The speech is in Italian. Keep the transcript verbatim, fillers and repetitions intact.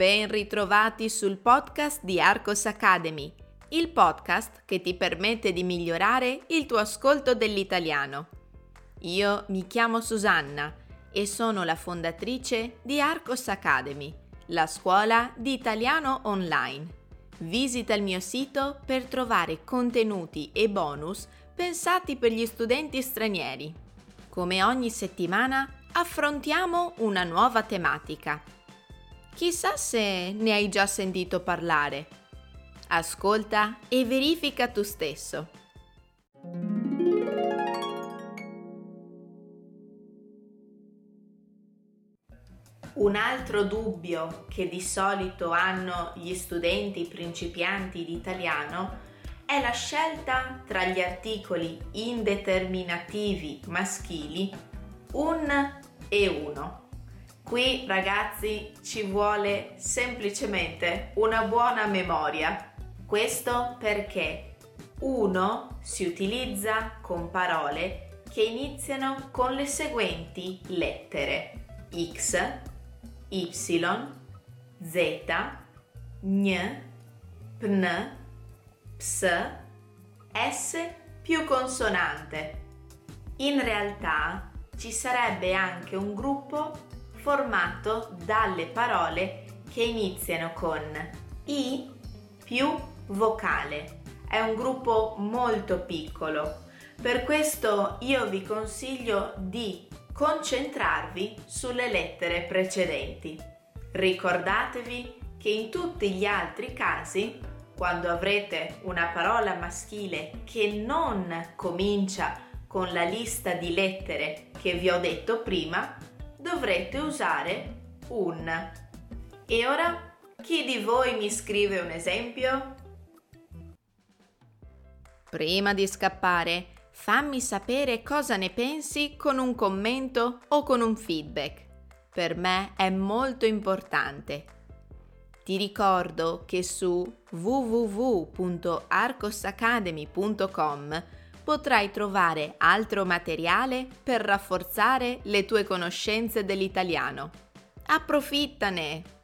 Ben ritrovati sul podcast di Arcos Academy, il podcast che ti permette di migliorare il tuo ascolto dell'italiano. Io mi chiamo Susanna e sono la fondatrice di Arcos Academy, la scuola di italiano online. Visita il mio sito per trovare contenuti e bonus pensati per gli studenti stranieri. Come ogni settimana affrontiamo una nuova tematica. Chissà se ne hai già sentito parlare. Ascolta e verifica tu stesso. Un altro dubbio che di solito hanno gli studenti principianti di italiano è la scelta tra gli articoli indeterminativi maschili un e uno. Qui ragazzi ci vuole semplicemente una buona memoria. Questo perché uno si utilizza con parole che iniziano con le seguenti lettere: X, Y, Z, N, P N, Ps, S più consonante. In realtà ci sarebbe anche un gruppo formato dalle parole che iniziano con I più vocale. È un gruppo molto piccolo, per questo io vi consiglio di concentrarvi sulle lettere precedenti. Ricordatevi che in tutti gli altri casi, quando avrete una parola maschile che non comincia con la lista di lettere che vi ho detto prima, dovrete usare un. E ora chi di voi mi scrive un esempio? Prima di scappare, fammi sapere cosa ne pensi con un commento o con un feedback. Per me è molto importante. Ti ricordo che su w w w punto arcos academy punto com potrai trovare altro materiale per rafforzare le tue conoscenze dell'italiano. Approfittane!